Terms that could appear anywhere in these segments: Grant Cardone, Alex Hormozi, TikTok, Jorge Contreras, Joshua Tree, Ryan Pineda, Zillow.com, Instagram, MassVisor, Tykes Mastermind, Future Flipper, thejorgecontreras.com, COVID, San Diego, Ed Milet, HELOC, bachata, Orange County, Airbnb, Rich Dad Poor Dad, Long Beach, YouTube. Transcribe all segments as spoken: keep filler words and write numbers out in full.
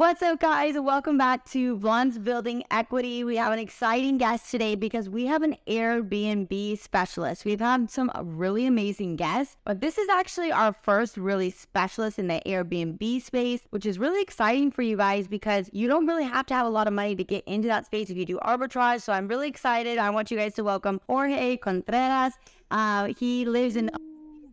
What's up, guys? Welcome back to Blondes Building Equity. We have an exciting guest today because we have an Airbnb specialist. We've had some really amazing guests, but this is actually our first really specialist in the Airbnb space, which is really exciting for you guys because you don't really have to have a lot of money to get into that space if you do arbitrage. So I'm really excited. I want you guys to welcome Jorge Contreras. Uh, he lives in...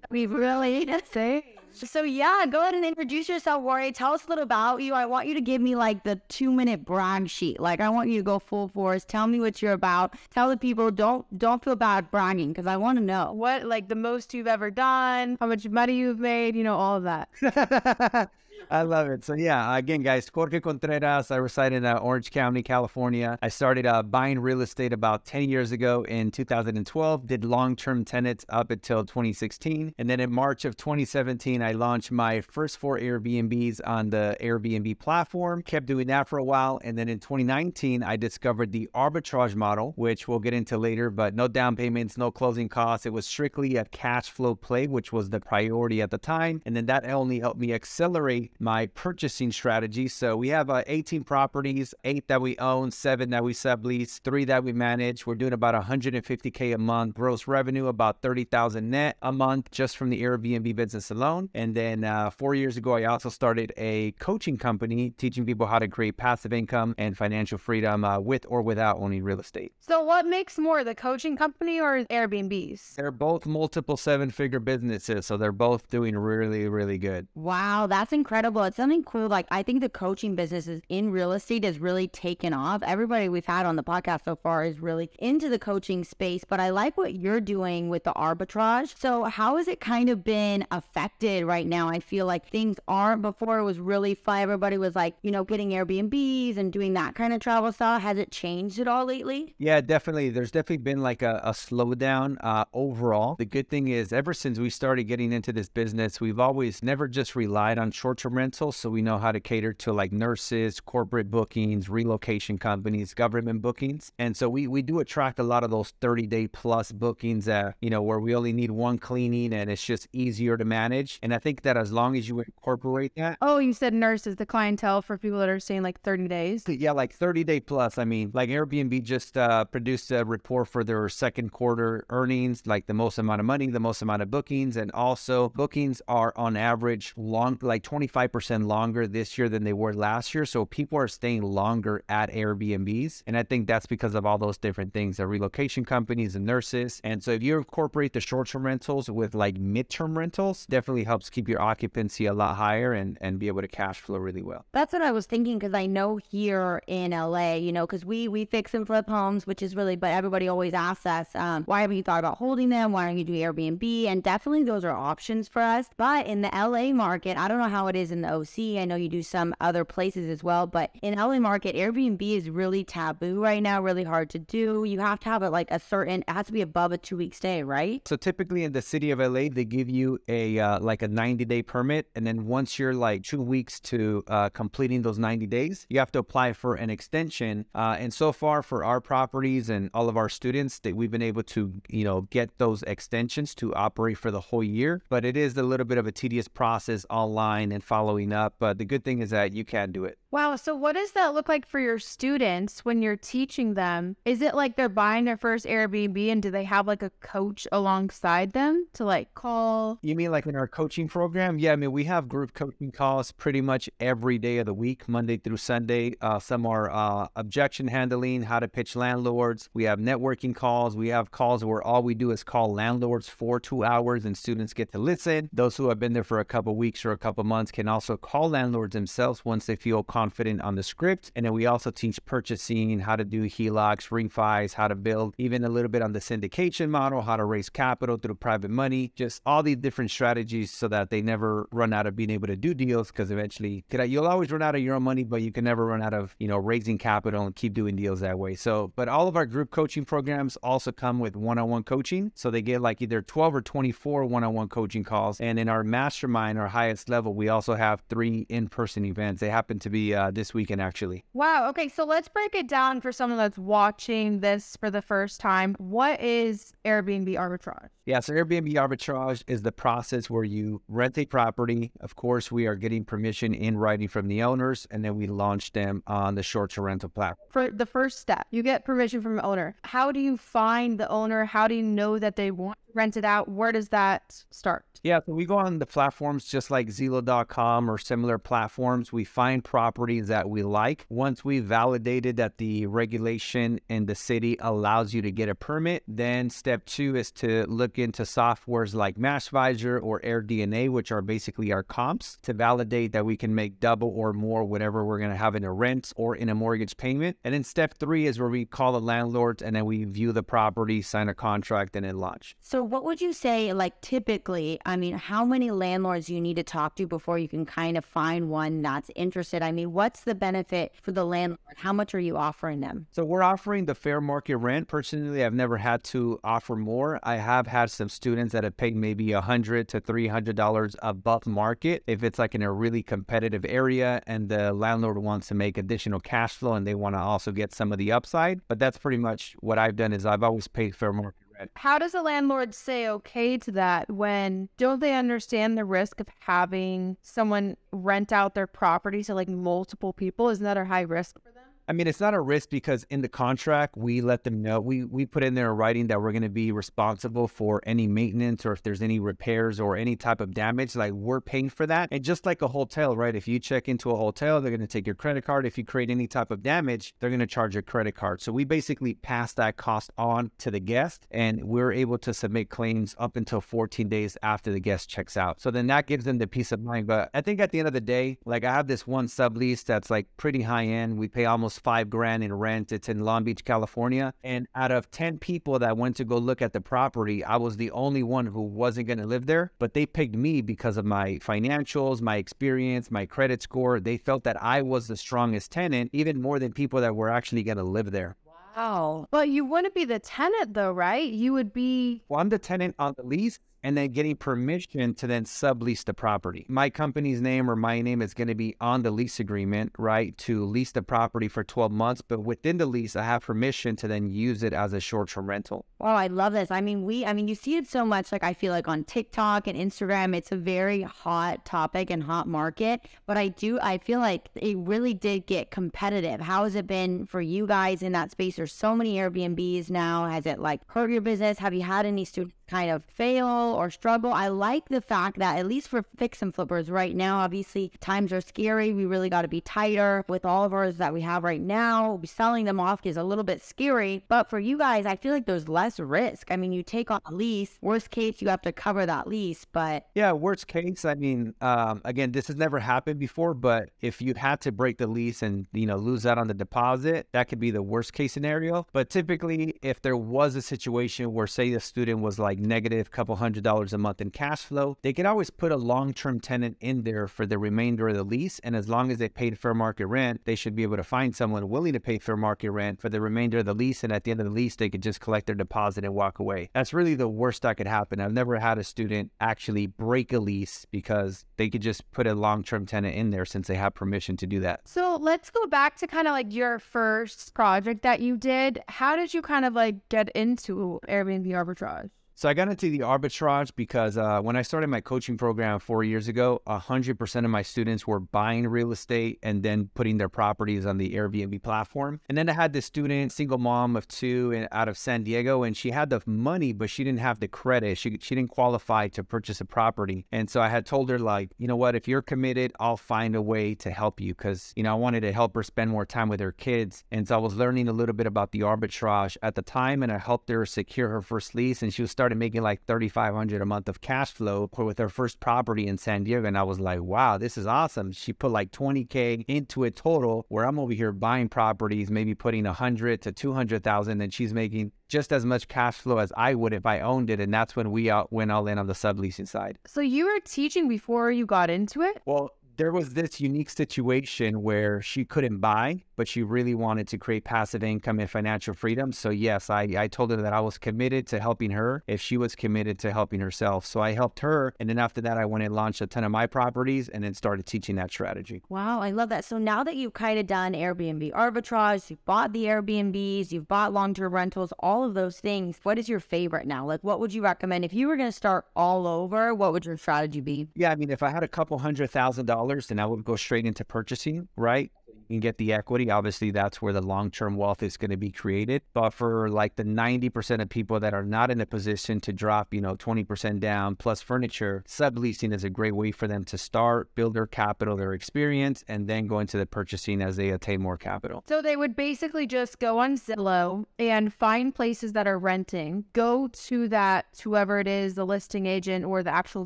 We've really... That's it. So yeah, go ahead and introduce yourself, Jorge. Tell us a little about you. I want you to give me like the two-minute brag sheet. Like I want you to go full force. Tell me what you're about. Tell the people don't don't feel bad bragging because I want to know what like the most you've ever done, how much money you've made, you know, all of that. I love it. So yeah, again, guys, Jorge Contreras. I reside in uh, Orange County, California. I started uh, buying real estate about ten years ago in two thousand twelve, did long-term tenants up until twenty sixteen. And then in March of twenty seventeen, I launched my first four Airbnbs on the Airbnb platform, kept doing that for a while. And then in twenty nineteen, I discovered the arbitrage model, which we'll get into later, but no down payments, no closing costs. It was strictly a cash flow play, which was the priority at the time. And then that only helped me accelerate my purchasing strategy. So we have uh, eighteen properties, eight that we own, seven that we sublease, three that we manage. We're doing about one hundred fifty K a month gross revenue, about thirty thousand net a month just from the Airbnb business alone. And then uh, four years ago, I also started a coaching company teaching people how to create passive income and financial freedom uh, with or without owning real estate. So what makes more, the coaching company or Airbnbs? They're both multiple seven-figure businesses. So they're both doing really, really good. Wow, that's incredible. It's something cool. Like I think the coaching business is in real estate has really taken off. Everybody we've had on the podcast so far is really into the coaching space, but I like what you're doing with the arbitrage. So how has it kind of been affected right now? I feel like things aren't before it was really fun. Everybody was like, you know, getting Airbnbs and doing that kind of travel style. Has it changed at all lately? Yeah, definitely. There's definitely been like a, a slowdown uh, overall. The good thing is ever since we started getting into this business, we've always never just relied on short-term rental, so we know how to cater to like nurses, corporate bookings, relocation companies, government bookings. And so we we do attract a lot of those thirty day plus bookings that, you know, where we only need one cleaning and it's just easier to manage. And I think that as long as you incorporate that. Oh, you said nurses, the clientele for people that are staying like thirty days. Yeah, like thirty day plus. I mean, like Airbnb just uh, produced a report for their second quarter earnings, like the most amount of money, the most amount of bookings. And also bookings are on average long, like twenty-five percent longer this year than they were last year. So people are staying longer at Airbnbs. And I think that's because of all those different things, the relocation companies and nurses. And so if you incorporate the short-term rentals with like midterm rentals, definitely helps keep your occupancy a lot higher and, and be able to cash flow really well. That's what I was thinking because I know here in L A, you know, because we, we fix and flip homes, which is really, but everybody always asks us, um, why haven't you thought about holding them? Why aren't you doing Airbnb? And definitely those are options for us. But in the L A market, I don't know how it is in the O C. I know you do some other places as well, but in L A market, Airbnb is really taboo right now, really hard to do. You have to have it like a certain, it has to be above a two week stay, right? So typically in the city of L A, they give you a uh, like a ninety day permit. And then once you're like two weeks to uh, completing those ninety days, you have to apply for an extension. Uh, and so far for our properties and all of our students that we've been able to, you know, get those extensions to operate for the whole year. But it is a little bit of a tedious process online and following up, but the good thing is that you can do it. Wow. So what does that look like for your students when you're teaching them? Is it like they're buying their first Airbnb and do they have like a coach alongside them to like call? You mean like in our coaching program? Yeah. I mean, we have group coaching calls pretty much every day of the week, Monday through Sunday. Uh, some are uh, objection handling, how to pitch landlords. We have networking calls. We have calls where all we do is call landlords for two hours and students get to listen. Those who have been there for a couple weeks or a couple months can also call landlords themselves once they feel confident on the script. And then we also teach purchasing, how to do H E L O Cs, ring-fi's, how to build, even a little bit on the syndication model, how to raise capital through private money, just all these different strategies so that they never run out of being able to do deals because eventually you'll always run out of your own money, but you can never run out of, you know, raising capital and keep doing deals that way. So, but all of our group coaching programs also come with one-on-one coaching. So they get like either twelve or twenty-four one-on-one coaching calls. And in our mastermind, our highest level, we also have three in-person events. They happen to be uh, this weekend, actually. Wow. Okay. So let's break it down for someone that's watching this for the first time. What is Airbnb arbitrage? Yeah. So Airbnb arbitrage is the process where you rent a property. Of course, we are getting permission in writing from the owners, and then we launch them on the short-term rental platform. For the first step, you get permission from the owner. How do you find the owner? How do you know that they want rented out? Where does that start? Yeah, so we go on the platforms just like Zillow dot com or similar platforms. We find properties that we like. Once we've validated that the regulation in the city allows you to get a permit, then step two is to look into softwares like MassVisor or Air D N A, which are basically our comps, to validate that we can make double or more whatever we're going to have in a rent or in a mortgage payment. And then step three is where we call the landlords and then we view the property, sign a contract, and then launch. So what would you say, like, typically, I mean, how many landlords you need to talk to before you can kind of find one that's interested? I mean, what's the benefit for the landlord? How much are you offering them? So we're offering the fair market rent. Personally, I've never had to offer more. I have had some students that have paid maybe one hundred to three hundred dollars above market if it's like in a really competitive area and the landlord wants to make additional cash flow and they want to also get some of the upside. But that's pretty much what I've done, is I've always paid fair market rent. How does a landlord say okay to that when don't they understand the risk of having someone rent out their property to like multiple people? Isn't that a high risk for them? I mean, it's not a risk because in the contract, we let them know, we, we put in there writing that we're going to be responsible for any maintenance or if there's any repairs or any type of damage, like we're paying for that. And just like a hotel, right? If you check into a hotel, they're going to take your credit card. If you create any type of damage, they're going to charge your credit card. So we basically pass that cost on to the guest and we're able to submit claims up until fourteen days after the guest checks out. So then that gives them the peace of mind. But I think at the end of the day, like I have this one sublease that's like pretty high end. We pay almost five grand in rent. It's in Long Beach, California. And out of ten people that went to go look at the property, I was the only one who wasn't going to live there, but they picked me because of my financials, my experience, my credit score. They felt that I was the strongest tenant, even more than people that were actually going to live there. Wow. But you wouldn't be the tenant though, right? You would be... Well, I'm the tenant on the lease, and then getting permission to then sublease the property. My company's name or my name is going to be on the lease agreement, right, to lease the property for twelve months. But within the lease, I have permission to then use it as a short-term rental. Wow, I love this. I mean, we, I mean, you see it so much, like I feel like on TikTok and Instagram, it's a very hot topic and hot market. But I do, I feel like it really did get competitive. How has it been for you guys in that space? There's so many Airbnbs now. Has it like hurt your business? Have you had any students kind of fail or struggle? I like the fact that at least for fix and flippers right now, obviously times are scary. We really got to be tighter with all of ours that we have right now. Selling them off is a little bit scary, but for you guys, I feel like there's less risk. I mean, you take on a lease, worst case, you have to cover that lease, but... Yeah, worst case, I mean, um, again, this has never happened before, but if you had to break the lease and, you know, lose out on the deposit, that could be the worst case scenario. But typically, if there was a situation where, say, the student was like negative couple hundred dollars a month in cash flow, they could always put a long-term tenant in there for the remainder of the lease, and as long as they paid fair market rent, they should be able to find someone willing to pay fair market rent for the remainder of the lease, and at the end of the lease they could just collect their deposit and walk away. That's really the worst that could happen. I've never had a student actually break a lease because they could just put a long-term tenant in there since they have permission to do that. So let's go back to kind of like your first project that you did. How did you kind of like get into Airbnb arbitrage? So I got into the arbitrage because uh, when I started my coaching program four years ago, one hundred percent of my students were buying real estate and then putting their properties on the Airbnb platform. And then I had this student, single mom of two in, out of San Diego, and she had the money, but she didn't have the credit. She, she didn't qualify to purchase a property. And so I had told her, like, you know what, if you're committed, I'll find a way to help you, because, you know, I wanted to help her spend more time with her kids. And so I was learning a little bit about the arbitrage at the time, and I helped her secure her first lease, and she was starting started making like thirty-five hundred dollars a month of cash flow with her first property in San Diego. And I was like, wow, this is awesome. She put like twenty K into it total, where I'm over here buying properties, maybe putting one hundred to two hundred thousand, and she's making just as much cash flow as I would if I owned it. And that's when we all went all in on the subleasing side. So you were teaching before you got into it? Well, there was this unique situation where she couldn't buy, but she really wanted to create passive income and financial freedom. So yes, I, I told her that I was committed to helping her if she was committed to helping herself. So I helped her. And then after that, I went and launched a ton of my properties and then started teaching that strategy. Wow, I love that. So now that you've kind of done Airbnb arbitrage, you've bought the Airbnbs, you've bought long-term rentals, all of those things, what is your favorite now? Like, what would you recommend if you were going to start all over? What would your strategy be? Yeah, I mean, if I had a couple hundred thousand dollars, then I would go straight into purchasing, right? And get the equity. Obviously, that's where the long-term wealth is going to be created. But for like the ninety percent of people that are not in a position to drop, you know, twenty percent down plus furniture, subleasing is a great way for them to start, build their capital, their experience, and then go into the purchasing as they attain more capital. So they would basically just go on Zillow and find places that are renting, go to that, whoever it is, the listing agent or the actual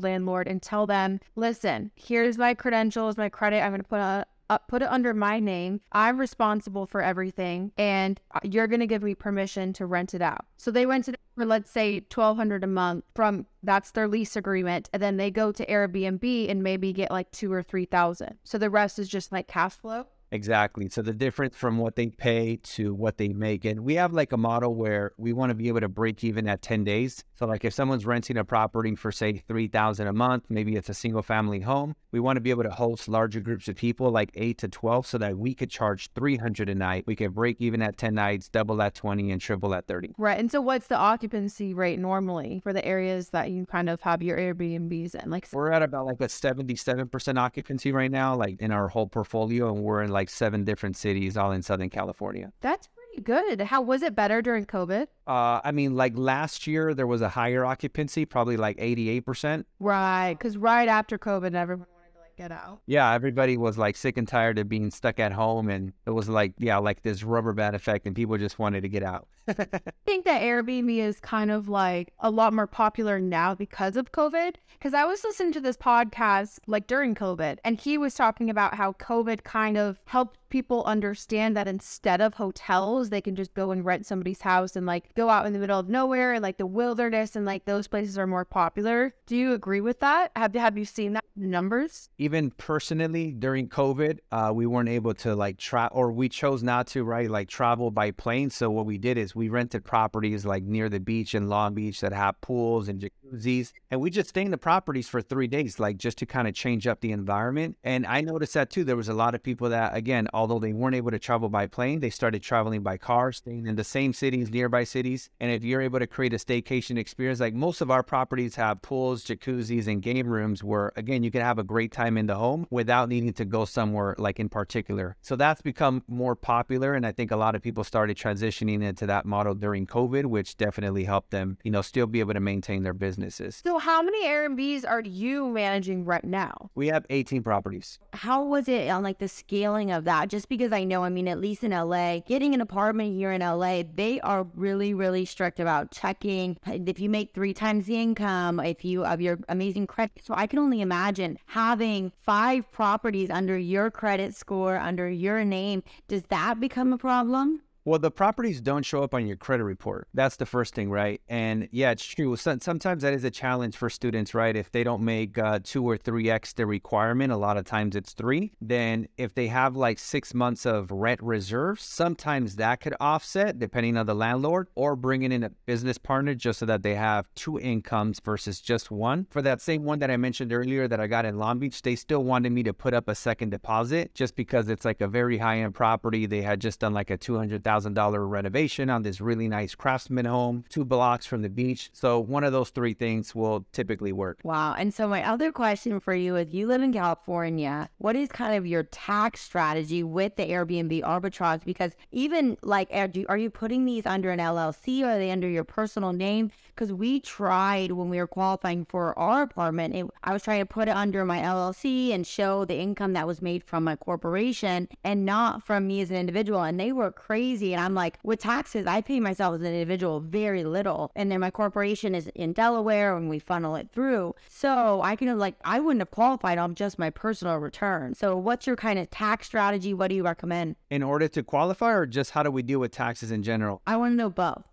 landlord, and tell them, listen, here's my credentials, my credit, I'm going to put a Uh, put it under my name. I'm responsible for everything, and you're going to give me permission to rent it out. So they went to, for let's say twelve hundred dollars a month from, that's their lease agreement. And then they go to Airbnb and maybe get like two or three thousand. So the rest is just like cash flow. Exactly. So the difference from what they pay to what they make. And we have like a model where we want to be able to break even at ten days. So like if someone's renting a property for say three thousand dollars a month, maybe it's a single family home, we want to be able to host larger groups of people like eight to twelve so that we could charge three hundred dollars a night. We could break even at ten nights, double at twenty and triple at thirty. Right. And so what's the occupancy rate normally for the areas that you kind of have your Airbnbs in? Like we're at about like a seventy-seven percent occupancy right now, like in our whole portfolio, and we're in like Like seven different cities, all in Southern California. That's pretty good. How was it better during COVID? Uh, I mean, like last year, there was a higher occupancy, probably like eighty-eight percent. Right, because right after COVID, everyone wanted to like get out. Yeah, everybody was like sick and tired of being stuck at home, and it was like, yeah, like this rubber band effect, and people just wanted to get out. I think that Airbnb is kind of like a lot more popular now because of COVID, because I was listening to this podcast like during COVID, and he was talking about how COVID kind of helped people understand that instead of hotels, they can just go and rent somebody's house and like go out in the middle of nowhere, like the wilderness, and like those places are more popular. Do you agree with that? Have, have you seen that numbers? Even personally, during COVID, uh, we weren't able to like try, or we chose not to, right? Like travel by plane. So what we did is we rented properties like near the beach in Long Beach that have pools and jacuzzis. And we just stayed in the properties for three days, like just to kind of change up the environment. And I noticed that too. There was a lot of people that, again, although they weren't able to travel by plane, they started traveling by car, staying in the same cities, nearby cities. And if you're able to create a staycation experience, like most of our properties have pools, jacuzzis, and game rooms where, again, you can have a great time in the home without needing to go somewhere like in particular. So that's become more popular. And I think a lot of people started transitioning into that. that model during COVID, which definitely helped them, you know, still be able to maintain their businesses. So how many Airbnbs are you managing right now? We have eighteen properties. How was it on like the scaling of that? Just because I know, I mean, at least in L A, getting an apartment here in L A, they are really, really strict about checking. If you make three times the income, if you have your amazing credit. So I can only imagine having five properties under your credit score, under your name. Does that become a problem? Well, the properties don't show up on your credit report. That's the first thing, right? And yeah, it's true. Sometimes that is a challenge for students, right? If they don't make uh, two or three X the requirement, a lot of times it's three. Then if they have like six months of rent reserves, sometimes that could offset depending on the landlord, or bringing in a business partner just so that they have two incomes versus just one. For that same one that I mentioned earlier that I got in Long Beach, they still wanted me to put up a second deposit just because it's like a very high-end property. They had just done like a two hundred thousand dollars one thousand dollar renovation on this really nice craftsman home, two blocks from the beach. So one of those three things will typically work. Wow. And so my other question for you is, you live in California. What is kind of your tax strategy with the Airbnb arbitrage? Because even like, are you putting these under an L L C? Or are they under your personal name? Because we tried when we were qualifying for our apartment, it, I was trying to put it under my L L C and show the income that was made from my corporation and not from me as an individual. And they were crazy. And I'm like, with taxes, I pay myself as an individual very little. And then my corporation is in Delaware and we funnel it through. So I can have like, I wouldn't have qualified on just my personal return. So what's your kind of tax strategy? What do you recommend? In order to qualify, or just how do we deal with taxes in general? I want to know both.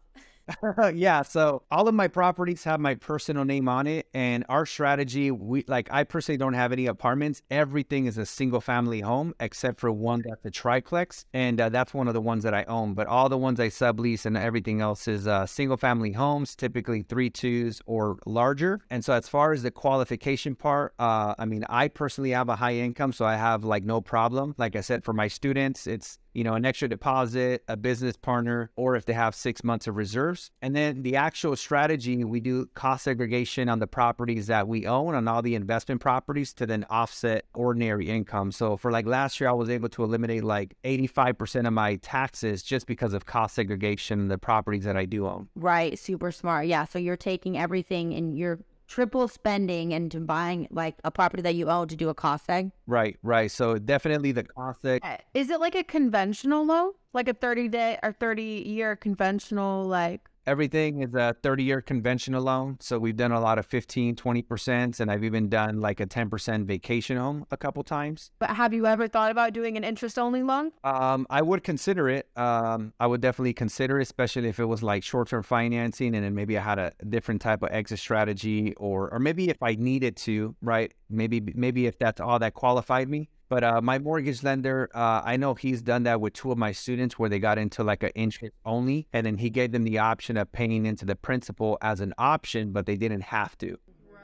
Yeah. So all of my properties have my personal name on it. And our strategy, we like, I personally don't have any apartments. Everything is a single family home, except for one that's a triplex. And uh, that's one of the ones that I own. But all the ones I sublease and everything else is uh, single family homes, typically three twos or larger. And so as far as the qualification part, uh, I mean, I personally have a high income, so I have like no problem. Like I said, for my students, it's, you know, an extra deposit, a business partner, or if they have six months of reserves. And then the actual strategy, we do cost segregation on the properties that we own, on all the investment properties, to then offset ordinary income. So for like last year, I was able to eliminate like eighty-five percent of my taxes just because of cost segregation and the properties that I do own. Right. Super smart. Yeah. So you're taking everything and you're triple spending and buying like a property that you own to do a cost seg? Right, right. So definitely the cost seg. Is it like a conventional loan? Like a thirty-day or thirty-year conventional like? Everything is a thirty-year conventional loan. So we've done a lot of fifteen, twenty percent, and I've even done like a ten percent vacation home a couple times. But have you ever thought about doing an interest-only loan? Um, I would consider it. Um, I would definitely consider it, especially if it was like short-term financing and then maybe I had a different type of exit strategy, or or maybe if I needed to, right? Maybe, maybe if that's all that qualified me. But uh, my mortgage lender, uh, I know he's done that with two of my students where they got into like an interest only, and then he gave them the option of paying into the principal as an option, but they didn't have to. Right.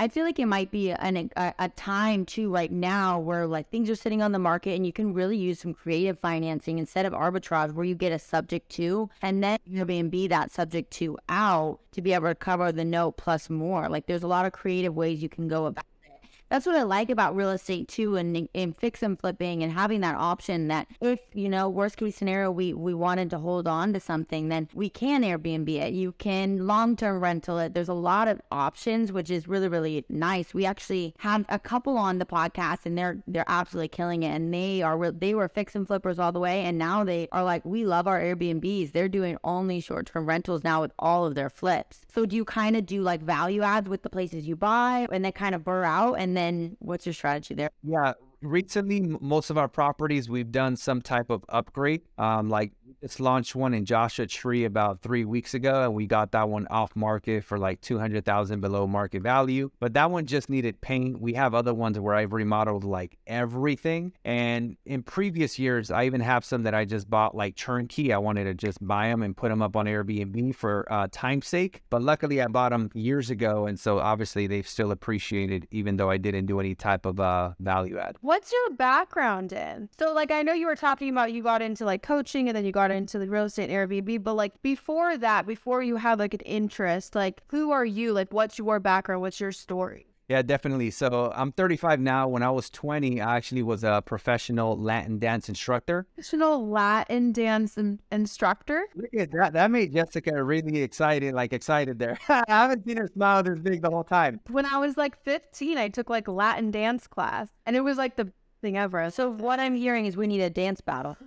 I feel like it might be an, a, a time too right now where like things are sitting on the market and you can really use some creative financing instead of arbitrage, where you get a subject to and then Airbnb that subject to out to be able to cover the note plus more. Like there's a lot of creative ways you can go about. That's what I like about real estate too, and, and fix and flipping, and having that option that if, you know, worst case scenario, we, we wanted to hold on to something, then we can Airbnb it. You can long-term rental it. There's a lot of options, which is really, really nice. We actually had a couple on the podcast and they're, they're absolutely killing it. And they are, they were fix and flippers all the way. And now they are like, we love our Airbnbs. They're doing only short-term rentals now with all of their flips. So do you kind of do like value adds with the places you buy and then kind of burr out? And then what's your strategy there? Yeah, recently, most of our properties, we've done some type of upgrade. Um, like it's launched one in Joshua Tree about three weeks ago, and we got that one off market for like two hundred thousand below market value. But that one just needed paint. We have other ones where I've remodeled like everything. And in previous years, I even have some that I just bought like turnkey. I wanted to just buy them and put them up on Airbnb for uh, time's sake. But luckily I bought them years ago. And so obviously they've still appreciated, even though I didn't do any type of uh, value add. What? What's your background in? So like, I know you were talking about you got into like coaching and then you got into the real estate and Airbnb, but like before that, before you had like an interest, like who are you? Like what's your background? What's your story? Yeah, definitely. So I'm thirty-five now. When I was twenty, I actually was a professional Latin dance instructor. Professional Latin dance in- instructor? Look at that. That made Jessica really excited, like excited there. I haven't seen her smile this big the whole time. When I was like fifteen, I took like Latin dance class and it was like the thing ever. So what I'm hearing is we need a dance battle.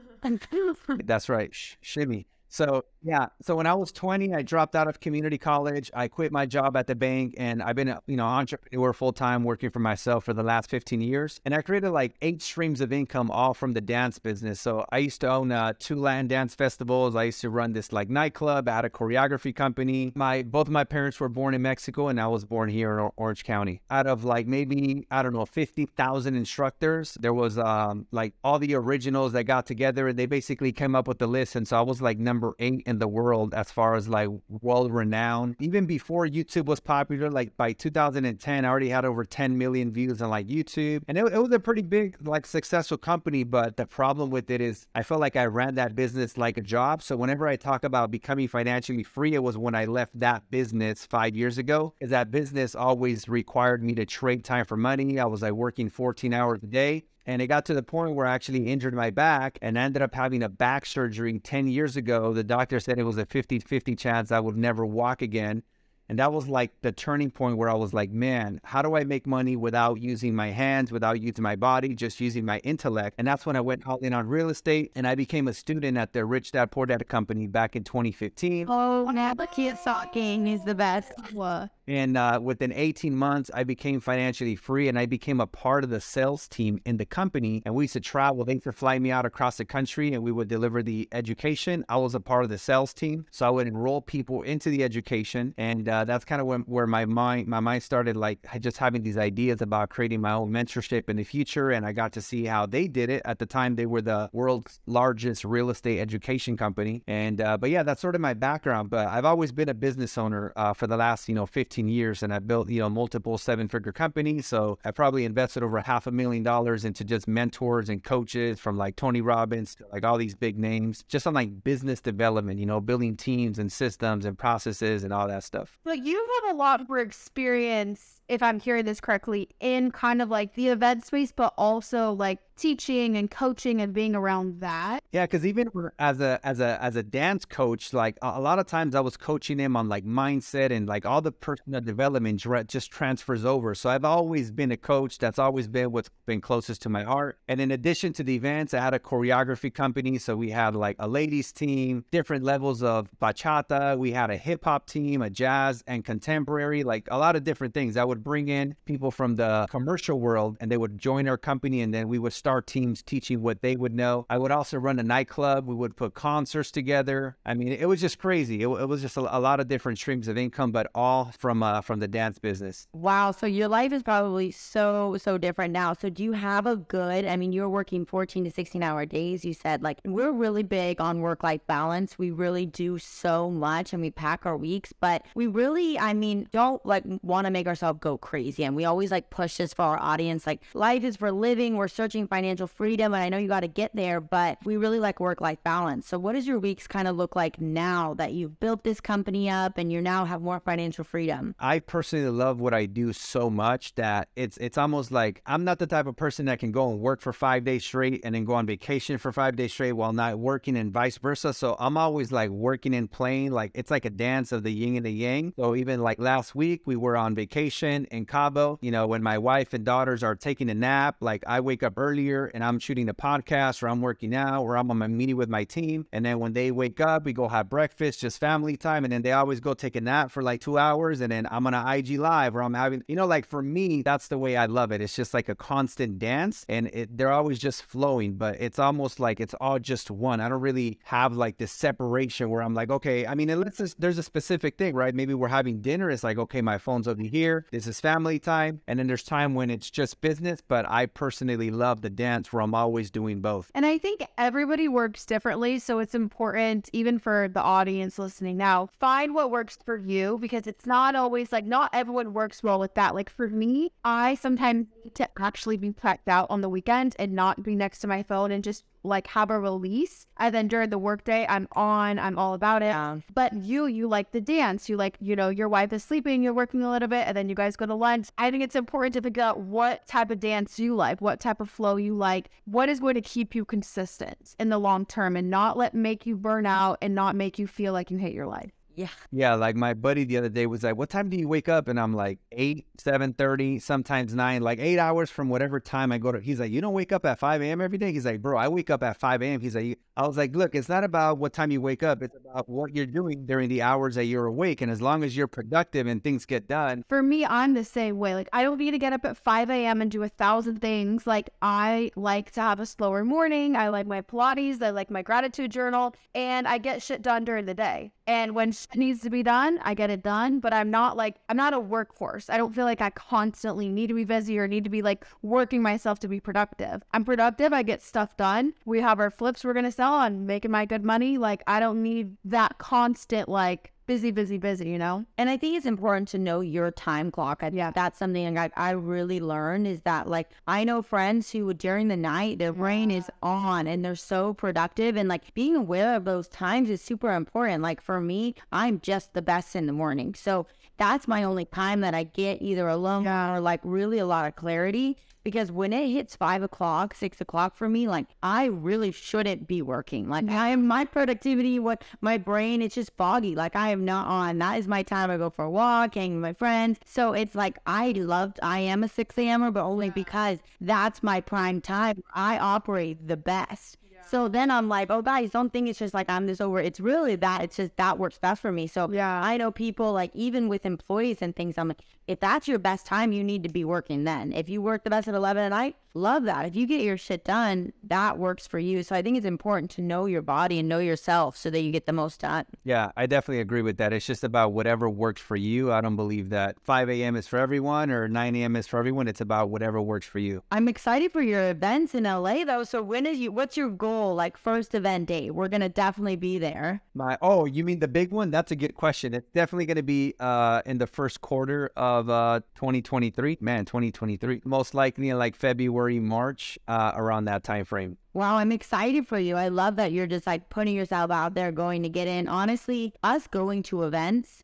That's right. Sh- shimmy. So yeah, so when I was twenty, I dropped out of community college. I quit my job at the bank, and I've been, you know, entrepreneur full time, working for myself for the last fifteen years. And I created like eight streams of income, all from the dance business. So I used to own uh, two Latin dance festivals. I used to run this like nightclub. I had a choreography company. My both of my parents were born in Mexico, and I was born here in Orange County. Out of like maybe I don't know fifty thousand instructors, there was um, like all the originals that got together, and they basically came up with the list. And so I was like number number eight in the world as far as like world renowned. Even before YouTube was popular, like by two thousand ten, I already had over ten million views on like YouTube. And it, it was a pretty big, like successful company. But the problem with it is I felt like I ran that business like a job. So whenever I talk about becoming financially free, it was when I left that business five years ago, because that business always required me to trade time for money. I was like working fourteen hours a day. And it got to the point where I actually injured my back and ended up having a back surgery ten years ago. The doctor said it was a fifty-fifty chance I would never walk again. And that was like the turning point where I was like, man, how do I make money without using my hands, without using my body, just using my intellect? And that's when I went all in on real estate. And I became a student at the Rich Dad Poor Dad company back in twenty fifteen. Oh, Nabokiyosaki is the best. What? And uh, within eighteen months, I became financially free, and I became a part of the sales team in the company. And we used to travel. They used to fly me out across the country, and we would deliver the education. I was a part of the sales team. So I would enroll people into the education. And uh, that's kind of when, where my mind, my mind started, like just having these ideas about creating my own mentorship in the future. And I got to see how they did it. At the time, they were the world's largest real estate education company. And uh, but yeah, that's sort of my background. But I've always been a business owner uh, for the last, you know, fifteen years, and I built, you know, multiple seven-figure companies. So I probably invested over half a million dollars into just mentors and coaches, from like Tony Robbins to like all these big names, just on like business development, you know, building teams and systems and processes and all that stuff. Like, you have a lot more experience, if I'm hearing this correctly, in kind of like the event space, but also like teaching and coaching and being around that. Yeah, because even as a as a as a dance coach, like a lot of times I was coaching them on like mindset, and like all the personal development just transfers over. So I've always been a coach. That's always been what's been closest to my heart. And in addition to the events, I had a choreography company. So we had like a ladies team, different levels of bachata. We had a hip hop team, a jazz and contemporary, like a lot of different things. I would bring in people from the commercial world, and they would join our company, and then we would start our teams teaching what they would know. I would also run a nightclub. We would put concerts together. I mean, it was just crazy. It, it was just a, a lot of different streams of income, but all from uh, from the dance business. Wow. So your life is probably so, so different now. So do you have a good, I mean, you're working fourteen to sixteen hour days. You said, like, we're really big on work-life balance. We really do so much, and we pack our weeks, but we really, I mean, don't like want to make ourselves go crazy. And we always like push this for our audience. Like, life is for living. We're searching for financial freedom, and I know you got to get there, but we really like work-life balance. So what does your weeks kind of look like now that you've built this company up and you now have more financial freedom? I personally love what I do so much that it's it's almost like I'm not the type of person that can go and work for five days straight and then go on vacation for five days straight while not working, and vice versa. So I'm always like working and playing. Like, it's like a dance of the yin and the yang. So even like last week, we were on vacation in Cabo. You know, when my wife and daughters are taking a nap, like I wake up early and I'm shooting a podcast, or I'm working out, or I'm on my meeting with my team. And then when they wake up, we go have breakfast, just family time. And then they always go take a nap for like two hours. And then I'm on an I G live, or I'm having, you know, like for me, that's the way I love it. It's just like a constant dance, and it, they're always just flowing, but it's almost like it's all just one. I don't really have like this separation where I'm like, okay, I mean, unless there's, there's a specific thing, right? Maybe we're having dinner. It's like, okay, my phone's over here. This is family time. And then there's time when it's just business, but I personally love the dance where I'm always doing both. And I think everybody works differently, so it's important, even for the audience listening now, find what works for you, because it's not always like, not everyone works well with that. Like for me, I sometimes need to actually be packed out on the weekend and not be next to my phone and just like have a release, and then during the workday I'm on, I'm all about it. Yeah. But you, you like the dance, you like, you know, your wife is sleeping, you're working a little bit, and then you guys go to lunch. I think it's important to figure out what type of dance you like, what type of flow you like, what is going to keep you consistent in the long term, and not let make you burn out and not make you feel like you hate your life. Yeah. Yeah. Like my buddy the other day was like, what time do you wake up? And I'm like eight, seven thirty, sometimes nine, like eight hours from whatever time I go to. He's like, you don't wake up at five a.m. every day. He's like, bro, I wake up at five a.m. He's like, I was like, look, it's not about what time you wake up. It's about what you're doing during the hours that you're awake. And as long as you're productive and things get done. For me, I'm the same way. Like I don't need to get up at five a.m. and do a thousand things. Like I like to have a slower morning. I like my Pilates. I like my gratitude journal, and I get shit done during the day. And when shit needs to be done, I get it done. But I'm not like, I'm not a workhorse. I don't feel like I constantly need to be busy or need to be like working myself to be productive. I'm productive. I get stuff done. We have our flips we're going to sell. I'm making my good money. Like, I don't need that constant, like, busy, busy, busy, you know? And I think it's important to know your time clock. I, yeah. That's something I, I really learned is that, like, I know friends who during the night, their yeah. brain is on and they're so productive. And like being aware of those times is super important. Like for me, I'm just the best in the morning. So that's my only time that I get either alone yeah. or like really a lot of clarity. Because when it hits five o'clock, six o'clock for me, like I really shouldn't be working. Like I am my productivity, what my brain, it's just foggy. Like I am not on. That is my time. I go for a walk, hang with my friends. So it's like I loved, I am a six a.m.er, but only yeah. because that's my prime time. I operate the best. So then I'm like, oh guys, don't think it's just like I'm this over. It's really that. It's just that works best for me. So yeah, I know people like even with employees and things, I'm like, if that's your best time, you need to be working then. If you work the best at eleven at night, love that. If you get your shit done, that works for you. So I think it's important to know your body and know yourself so that you get the most done. Yeah, I definitely agree with that. It's just about whatever works for you. I don't believe that five a.m. is for everyone or nine a.m. is for everyone. It's about whatever works for you. I'm excited for your events in L A though. So when is you, what's your goal? Like first event date? We're going to definitely be there. My, oh, you mean the big one? That's a good question. It's definitely going to be uh, in the first quarter of uh, twenty twenty-three. Man, twenty twenty-three. Most likely in like February, March, uh, around that time frame. Wow, I'm excited for you. I love that you're just like putting yourself out there, going to get in. Honestly, us going to events,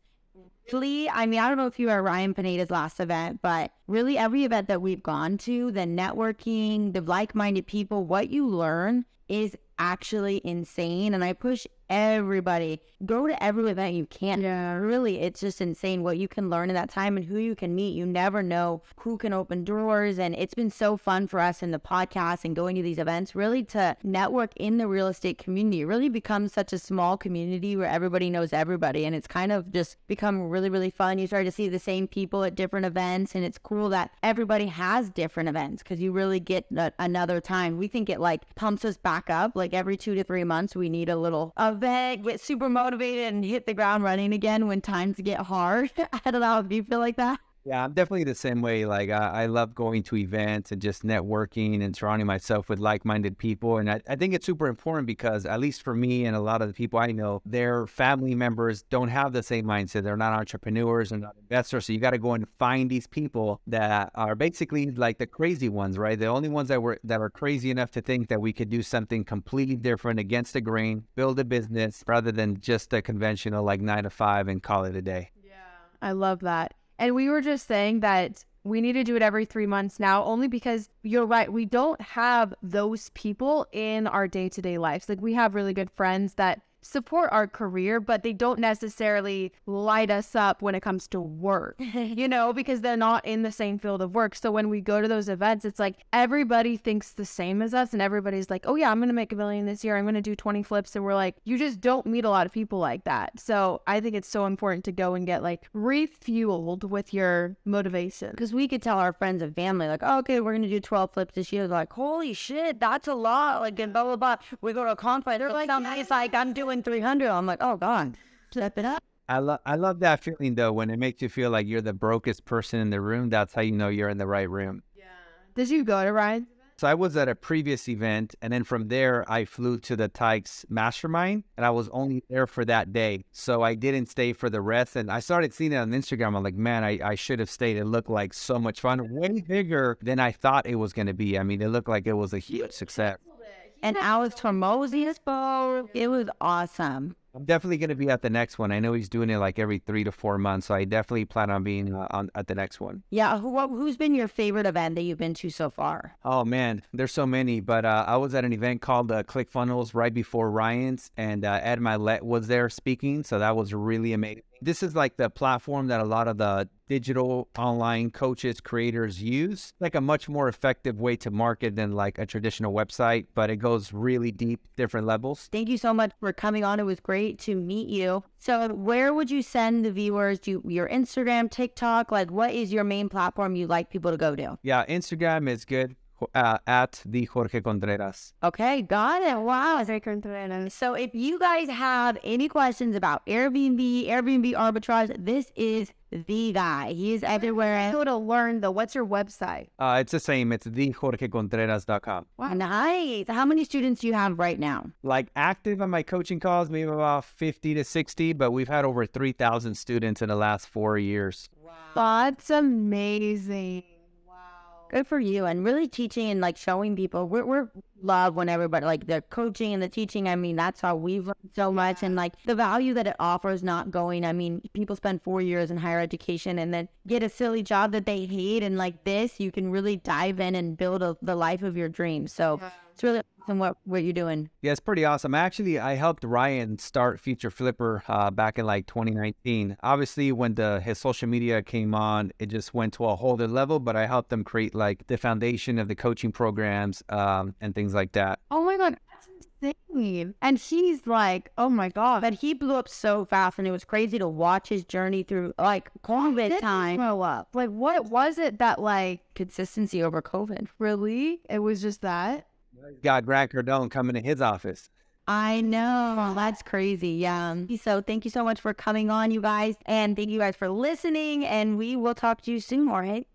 really, I mean, I don't know if you were at Ryan Pineda's last event, but really every event that we've gone to, the networking, the like-minded people, what you learn is actually insane. And I push everybody, go to every event you can. Yeah. Really, it's just insane what you can learn in that time and who you can meet. You never know who can open doors. And it's been so fun for us in the podcast and going to these events, really to network in the real estate community. It really becomes such a small community where everybody knows everybody. And it's kind of just become really, really fun. You start to see the same people at different events. And it's cool that everybody has different events because you really get another time. We think it like pumps us back up. Like every two to three months, we need a little event, get super motivated and hit the ground running again when times get hard. I don't know if you feel like that. Yeah, I'm definitely the same way. Like I, I love going to events and just networking and surrounding myself with like-minded people. And I, I think it's super important because at least for me and a lot of the people I know, their family members don't have the same mindset. They're not entrepreneurs and not investors. So you got to go and find these people that are basically like the crazy ones, right? The only ones that were that are crazy enough to think that we could do something completely different against the grain, build a business rather than just a conventional like nine to five and call it a day. Yeah, I love that. And we were just saying that we need to do it every three months now, only because you're right. We don't have those people in our day-to-day lives. Like we have really good friends that support our career, but they don't necessarily light us up when it comes to work, you know, because they're not in the same field of work. So when we go to those events, it's like everybody thinks the same as us and everybody's like, oh yeah, I'm going to make a million this year. I'm going to do twenty flips. And we're like, you just don't meet a lot of people like that. So I think it's so important to go and get like refueled with your motivation. Because we could tell our friends and family like, oh, okay, we're going to do twelve flips this year. They're like, holy shit, that's a lot. Like, and blah, blah, blah. We go to a conference. They're like, yeah. It's like, I'm doing three hundred. I'm like, oh god, step it up. I love I love that feeling though, when it makes you feel like you're the brokest person in the room. That's how you know you're in the right room. Yeah. Did you go to Ryan's event? So I was at a previous event, and then from there I flew to the Tykes Mastermind, and I was only there for that day, so I didn't stay for the rest. And I started seeing it on Instagram. I'm like, man, I, I should have stayed. It looked like so much fun, way bigger than I thought it was going to be. I mean, it looked like it was a huge success. And Alex Hormozi is both. It was awesome. I'm definitely going to be at the next one. I know he's doing it like every three to four months. So I definitely plan on being uh, on, at the next one. Yeah. Who, who's been your favorite event that you've been to so far? Oh, man. There's so many. But uh, I was at an event called uh, Click Funnels right before Ryan's. And uh, Ed Milet was there speaking. So that was really amazing. This is like the platform that a lot of the digital online coaches, creators use, like a much more effective way to market than like a traditional website, but it goes really deep, different levels. Thank you so much for coming on. It was great to meet you. So where would you send the viewers? Do you, your Instagram, TikTok? Like what is your main platform you like people to go to? Yeah, Instagram is good. Uh, at the Jorge Contreras. Okay, got it. Wow. Jorge Contreras. So if you guys have any questions about Airbnb, Airbnb arbitrage, this is the guy. He is everywhere. Go to learn though. What's your website? Uh, it's the same. It's the jorge contreras dot com. Wow. Nice. How many students do you have right now? Like active on my coaching calls, maybe about fifty to sixty, but we've had over three thousand students in the last four years. Wow. That's amazing. Good for you. And really teaching and like showing people we're, we're love when everybody like the coaching and the teaching. I mean, that's how we've learned so much. And like the value that it offers not going. I mean, people spend four years in higher education and then get a silly job that they hate. And like this, you can really dive in and build a, the life of your dreams. So yeah. It's really awesome what, what you're doing. Yeah, it's pretty awesome. Actually, I helped Ryan start Future Flipper uh, back in like twenty nineteen. Obviously, when the his social media came on, it just went to a whole other level, but I helped them create like the foundation of the coaching programs um, and things like that. Oh my God. insane. And he's like, oh my God. But he blew up so fast, and it was crazy to watch his journey through like COVID time. Grow up. Like, what was it that like consistency over COVID? Really? It was just that? Got Grant Cardone coming to his office. I know. That's crazy. Yeah. So thank you so much for coming on, you guys. And thank you guys for listening. And we will talk to you soon, all right?